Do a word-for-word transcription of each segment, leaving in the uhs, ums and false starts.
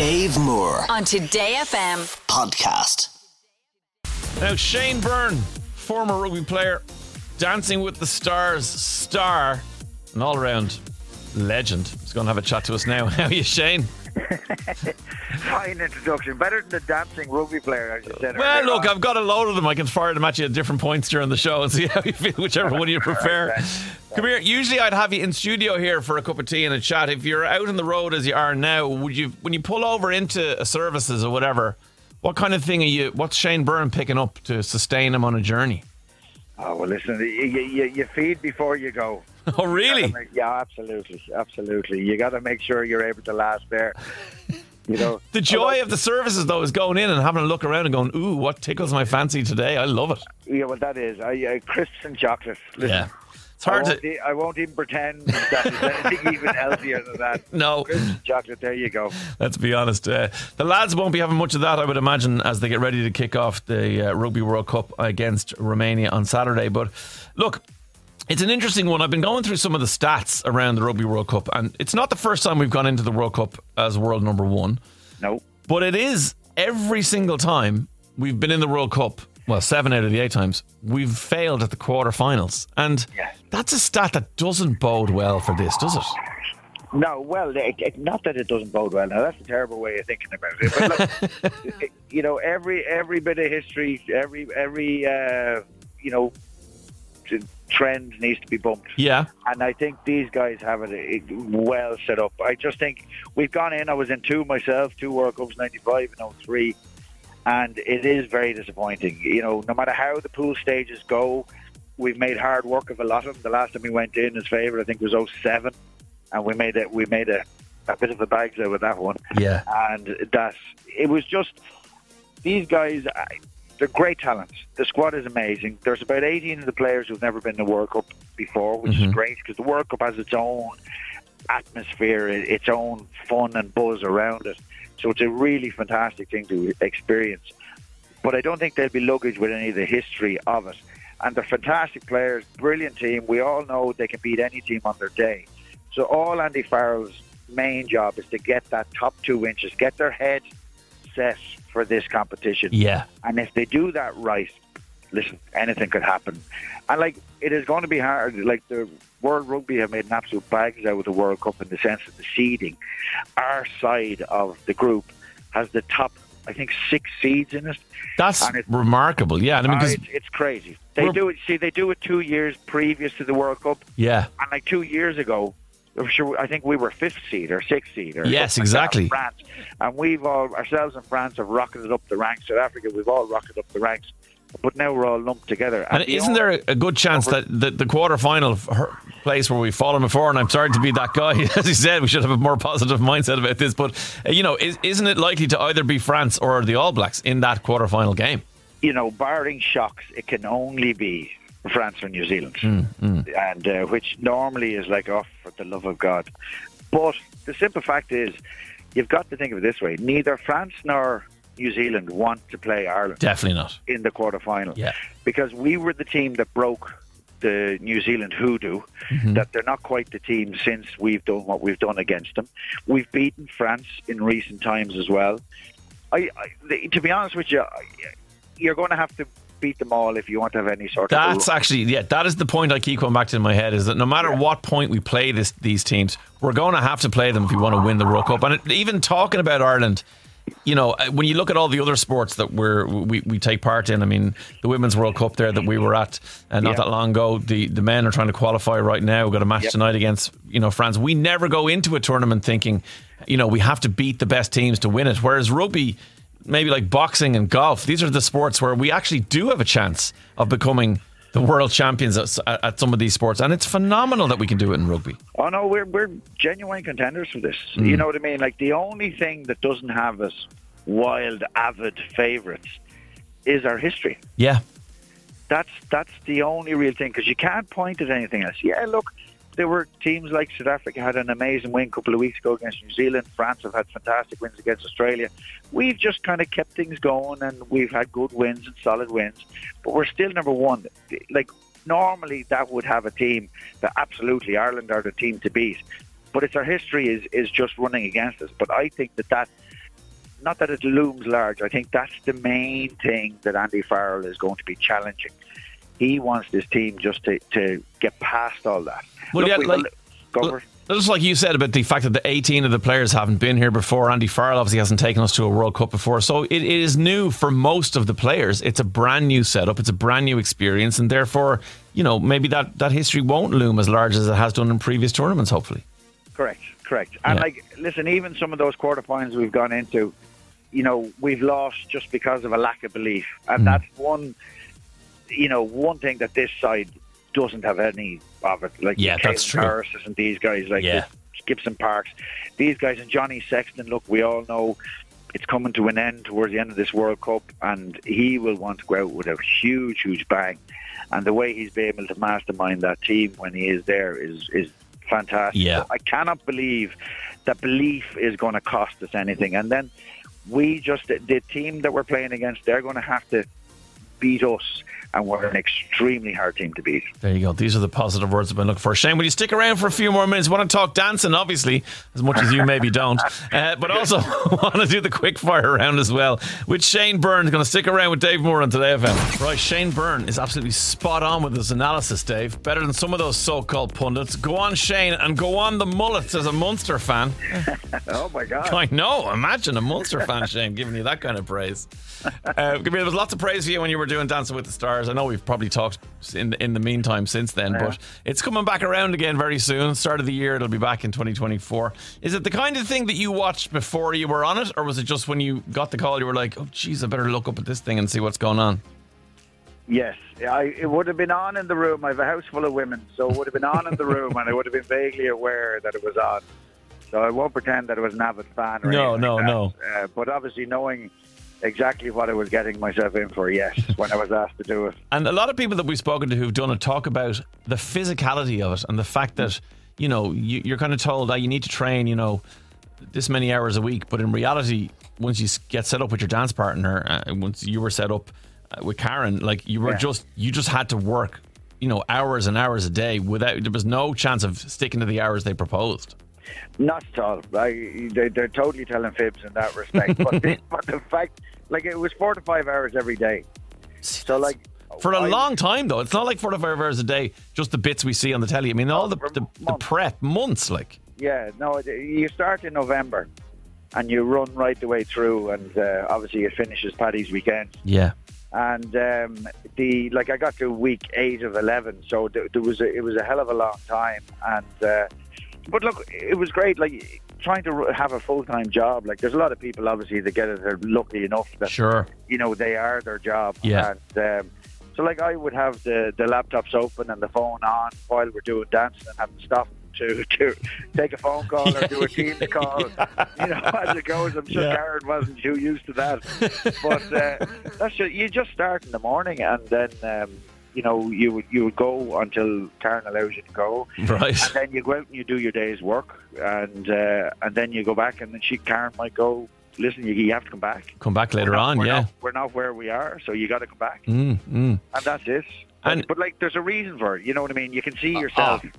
Dave Moore on Today F M podcast. Now, Shane Byrne, former rugby player, Dancing with the Stars star, an all-round legend, is going to have a chat to us now. How are you, Shane? Fine introduction. Better than the dancing rugby player, as you said. Well, look, on. I've got a load of them. I can fire them at you at different points during the show and see how you feel, whichever one you prefer. Come here. Usually I'd have you in studio here for a cup of tea and a chat. If you're out on the road as you are now, would you, when you pull over into services or whatever, what kind of thing are you, what's Shane Byrne picking up to sustain him on a journey? Oh, well, listen, you, you, you feed before you go. Oh, really? Make, yeah, absolutely. Absolutely. You got to make sure you're able to last there. You know, the joy oh, of the services, though, is going in and having a look around and going, ooh, what tickles my fancy today? I love it. Yeah, well, that is. I, uh, crisps and chocolate. Listen, yeah. It's hard I to... E- I won't even pretend that there's anything even healthier than that. No. Crisps and chocolate, there you go. Let's be honest. Uh, the lads won't be having much of that, I would imagine, as they get ready to kick off the uh, Rugby World Cup against Romania on Saturday. But look, it's an interesting one. I've been going through some of the stats around the Rugby World Cup, and it's not the first time we've gone into the World Cup as world number one. No. But it is every single time we've been in the World Cup, well, seven out of the eight times, we've failed at the quarterfinals. And yeah. That's a stat that doesn't bode well for this, does it? No, well, it, it, not that it doesn't bode well. Now, that's a terrible way of thinking about it. But look, you know, every every bit of history, every, every uh, you know, trend needs to be bumped. Yeah. And I think these guys have it well set up. I just think we've gone in, I was in two myself, two World Cups, ninety-five and oh three, and it is very disappointing. You know, no matter how the pool stages go, we've made hard work of a lot of them. The last time we went in as favourite, I think, was oh seven, and we made it. We made a, a bit of a bag there with that one. Yeah. And that, it was just, these guys... I, They're great talent. The squad is amazing. There's about eighteen of the players who've never been in the World Cup before, which mm-hmm. is great because the World Cup has its own atmosphere, its own fun and buzz around it. So it's a really fantastic thing to experience. But I don't think they'll be luggage with any of the history of it. And they're fantastic players, brilliant team. We all know they can beat any team on their day. So all Andy Farrell's main job is to get that top two inches, get their head set for this competition. Yeah. And if they do that right, listen, anything could happen. And like, it is going to be hard. Like, the World Rugby have made an absolute bags out of the World Cup in the sense of the seeding. Our side of the group has the top, I think, six seeds in it. That's and it's, remarkable. Yeah. I mean, it's, it's crazy. They do it. See, they do it two years previous to the World Cup. Yeah. And like two years ago, I think we were fifth seed or sixth seed. Or yes, exactly. Like France. And we've all, ourselves and France, have rocketed up the ranks. South Africa, we've all rocketed up the ranks. But now we're all lumped together. And, and isn't there a good chance that the, the quarterfinal place where we've fallen before, and I'm sorry to be that guy, as you said, we should have a more positive mindset about this, but, you know, is, isn't it likely to either be France or the All Blacks in that quarterfinal game? You know, barring shocks, it can only be France or New Zealand, mm, mm. and uh, which normally is like, oh, for the love of God. But the simple fact is, you've got to think of it this way: neither France nor New Zealand want to play Ireland. Definitely not in the quarterfinal. Yeah, because we were the team that broke the New Zealand hoodoo. Mm-hmm. That they're not quite the team since we've done what we've done against them. We've beaten France in recent times as well. I, I to be honest with you, you're going to have to beat them all if you want to have any sort that's of that's actually yeah that is the point I keep going back to in my head, is that no matter yeah. what point we play this, these teams, we're going to have to play them if we want to win the World Cup. And it, even talking about Ireland, you know, when you look at all the other sports that we're, we we take part in, I mean, the Women's World Cup there that we were at uh, not yeah. that long ago, the, the men are trying to qualify right now. We've got a match yep. tonight against, you know, France. We never go into a tournament thinking, you know, we have to beat the best teams to win it, whereas rugby, maybe like boxing and golf, these are the sports where we actually do have a chance of becoming the world champions at, at some of these sports. And it's phenomenal that we can do it in rugby. Oh no, we're we're genuine contenders for this. Mm. You know what I mean? Like, the only thing that doesn't have us wild, avid favourites is our history. Yeah. That's, that's the only real thing, because you can't point at anything else. Yeah, look, there were teams like South Africa had an amazing win a couple of weeks ago against New Zealand. France have had fantastic wins against Australia. We've just kind of kept things going, and we've had good wins and solid wins. But we're still number one. Like, normally that would have a team that absolutely Ireland are the team to beat. But it's our history is, is just running against us. But I think that that not that it looms large. I think that's the main thing that Andy Farrell is going to be challenging. He wants this team just to, to get past all that. Well, Look, yeah, like, l- just like you said about the fact that the eighteen of the players haven't been here before. Andy Farrell obviously hasn't taken us to a World Cup before. So it, it is new for most of the players. It's a brand new setup. It's a brand new experience. And therefore, you know, maybe that, that history won't loom as large as it has done in previous tournaments, hopefully. Correct, correct. And yeah. like, listen, even some of those quarterfinals we've gone into, you know, we've lost just because of a lack of belief. And mm. that's one... You know, one thing that this side doesn't have any of it, like yeah, Caitlin Harris and these guys, like yeah. Gibson Parks, these guys, and Johnny Sexton. Look, we all know it's coming to an end towards the end of this World Cup, and he will want to go out with a huge, huge bang. And the way he's been able to mastermind that team when he is there is is fantastic. Yeah. So I cannot believe that belief is going to cost us anything. And then we just the team that we're playing against, they're going to have to beat us, and we're an extremely hard team to beat. There you go. These are the positive words I've been looking for. Shane, will you stick around for a few more minutes? I want to talk dancing, obviously, as much as you maybe don't, uh, but also want to do the quick fire round as well with Shane Byrne. Going to stick around with Dave Moore on Today F M. Right, Shane Byrne is absolutely spot on with his analysis, Dave. Better than some of those so-called pundits. Go on, Shane, and go on the mullets as a Munster fan. Oh my God. I know. Imagine a Munster fan, Shane, giving you that kind of praise. Uh, there was lots of praise for you when you were doing Dancing with the Stars. I know we've probably talked in the, in the meantime since then, yeah. but it's coming back around again very soon. Start of the year, it'll be back in twenty twenty-four. Is it the kind of thing that you watched before you were on it, or was it just when you got the call you were like, oh geez, I better look up at this thing and see what's going on? Yes, I, it would have been on in the room. I have a house full of women, so it would have been on in the room, and I would have been vaguely aware that it was on. So I won't pretend that I was an avid fan or no, anything no, like no. Uh, but obviously knowing exactly what I was getting myself in for, yes, when I was asked to do it. And a lot of people that we've spoken to who've done it talk about the physicality of it and the fact that, you know, you, you're kind of told that you need to train, you know, this many hours a week. But in reality, once you get set up with your dance partner, uh, once you were set up uh, with Karen, like you were yeah. just, you just had to work, you know, hours and hours a day without, there was no chance of sticking to the hours they proposed. Not at all. I, they, they're totally telling fibs in that respect. But, the, but the fact, like, it was four to five hours every day. So, like, for a I, long time, though, it's not like four to five hours a day. Just the bits we see on the telly. I mean, all the the, the prep months, like. Yeah, no, you start in November, and you run right the way through, and uh, obviously it finishes Paddy's weekend. Yeah. And um, the like, I got to week eight of eleven, so th- there was a, it was a hell of a long time, and. Uh, But look, it was great, like, trying to have a full-time job. Like, there's a lot of people, obviously, that get it, they're lucky enough that, sure. you know, they are their job. Yeah. And, um, so, like, I would have the, the laptops open and the phone on while we're doing dancing and having to stop to, to take a phone call or yeah. do a team call. Yeah. You know, as it goes, I'm sure yeah. Karen wasn't too used to that. But uh, that's just, you just start in the morning and then... Um, you know, you would you would go until Karen allows you to go, right? And then you go out and you do your day's work, and uh, and then you go back, and then she Karen might go. Listen, you, you have to come back. Come back later we're not, on, we're yeah. Not, we're not where we are, so you got to come back, mm, mm. and that's it. And, but like, there's a reason for it. You know what I mean? You can see yourself. Uh, uh,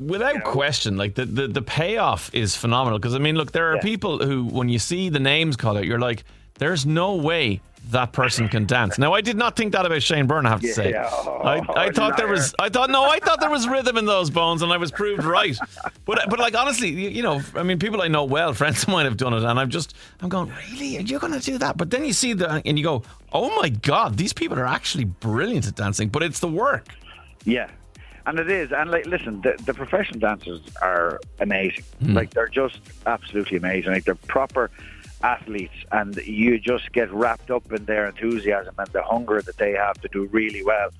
Without you know? question, like the, the, the payoff is phenomenal. Because I mean, look, there are yeah. people who, when you see the names called out, you're like, there's no way that person can dance. Now, I did not think that about Shane Byrne, I have to yeah, say. Oh, I, I thought liar. there was, I thought, no, I thought there was rhythm in those bones, and I was proved right. But, but like, honestly, you, you know, I mean, people I know well, friends of mine have done it, and I'm just, I'm going, really? Are you going to do that? But then you see the, and you go, oh my God, these people are actually brilliant at dancing, but it's the work. Yeah. And it is. And like, listen, the, the professional dancers are amazing. Mm. Like, they're just absolutely amazing. Like, they're proper athletes, and you just get wrapped up in their enthusiasm and the hunger that they have to do really well,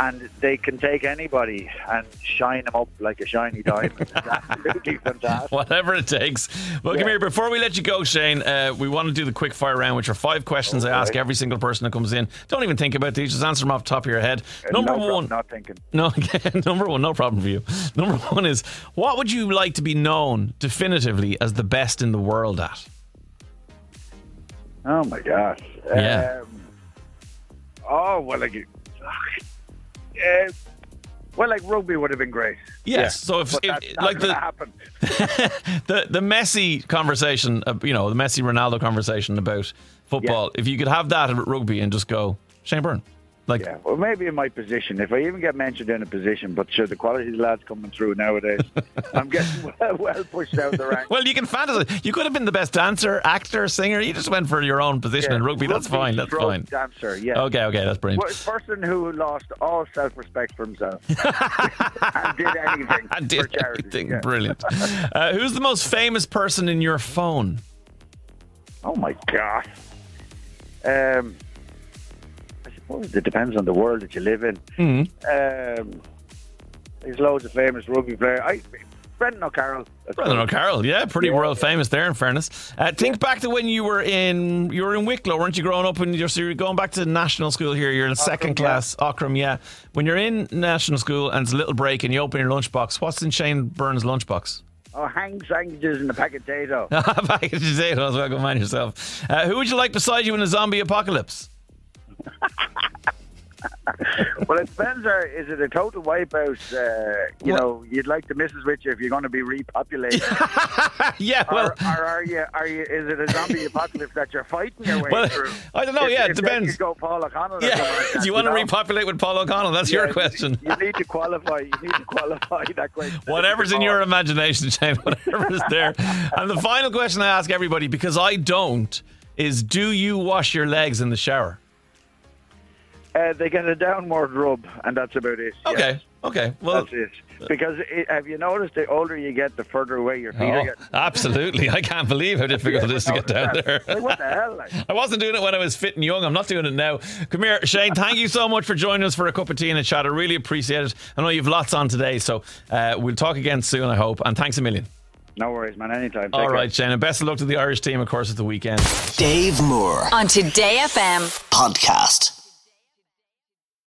and they can take anybody and shine them up like a shiny diamond. Absolutely fantastic. Whatever it takes. Well, yeah. Come here, before we let you go, Shane, uh, we want to do the quick fire round, which are five questions okay. I ask every single person that comes in. Don't even think about these, just answer them off the top of your head. Number no one not thinking no number one no problem for you number one is, what would you like to be known definitively as the best in the world at? Oh my gosh! Yeah. Um, oh well, like, uh, Well, like rugby would have been great. Yes. Yeah. So if, if that's like the happen. the the Messi conversation, uh, you know, the Messi Ronaldo conversation about football. Yeah. If you could have that at rugby and just go, Shane Byrne. Like, yeah, well, maybe in my position, if I even get mentioned in a position, but sure, the quality of the lads coming through nowadays, I'm getting well, well pushed down the ranks. Well, you can fantasize. You could have been the best dancer, actor, singer. You just went for your own position yeah, in rugby. That's fine. That's fine. Dancer, yeah. Okay, okay, that's brilliant. Well, person who lost all self-respect for himself and did anything and did for charity. Anything. Yeah. Brilliant. uh, who's the most famous person in your phone? Oh my God. Um. Well, it depends on the world that you live in. Mm-hmm. Um, there's loads of famous rugby players. I, Brendan O'Carroll. Brendan O'Carroll, yeah, pretty yeah, world yeah. famous there. In fairness, uh, think yeah. back to when you were in you were in Wicklow, weren't you? Growing up, and you're, so you're going back to national school here. You're in Aughrim, second class, yeah. Aughrim, yeah. When you're in national school and it's a little break and you open your lunchbox, what's in Shane Byrne's lunchbox? Oh, hang sandwiches and a packet of potatoes. A packet of potatoes. Well, go mind yourself. Uh, who would you like beside you in a zombie apocalypse? Well, it depends. Is it a total wipeout? Uh, you what? know, you'd like to missus with you if you're going to be repopulated. Yeah. Well, or, or are you? Are you? Is it a zombie apocalypse that you're fighting your way well, through? I don't know. If, yeah, it depends. You go Paul O'Connell. Yeah. Like that, do you want you know? to repopulate with Paul O'Connell? That's yeah, your question. You, you need to qualify. You need to qualify that question. Whatever's in your imagination, Shane. Whatever's there. And the final question I ask everybody, because I don't, is: do you wash your legs in the shower? Uh, they get a downward rub, and that's about it. Okay, yes. okay. Well, that's it. Because it, have you noticed the older you get, the further away your feet oh, are getting? Absolutely. I can't believe how difficult it is to get down that. there. Like, what the hell? Like? I wasn't doing it when I was fit and young. I'm not doing it now. Come here, Shane. Thank you so much for joining us for a cup of tea and a chat. I really appreciate it. I know you've lots on today, so uh, we'll talk again soon, I hope. And thanks a million. No worries, man. Anytime. Take All right, care. Shane. And best of luck to the Irish team, of course, at the weekend. Dave Moore on Today F M Podcast.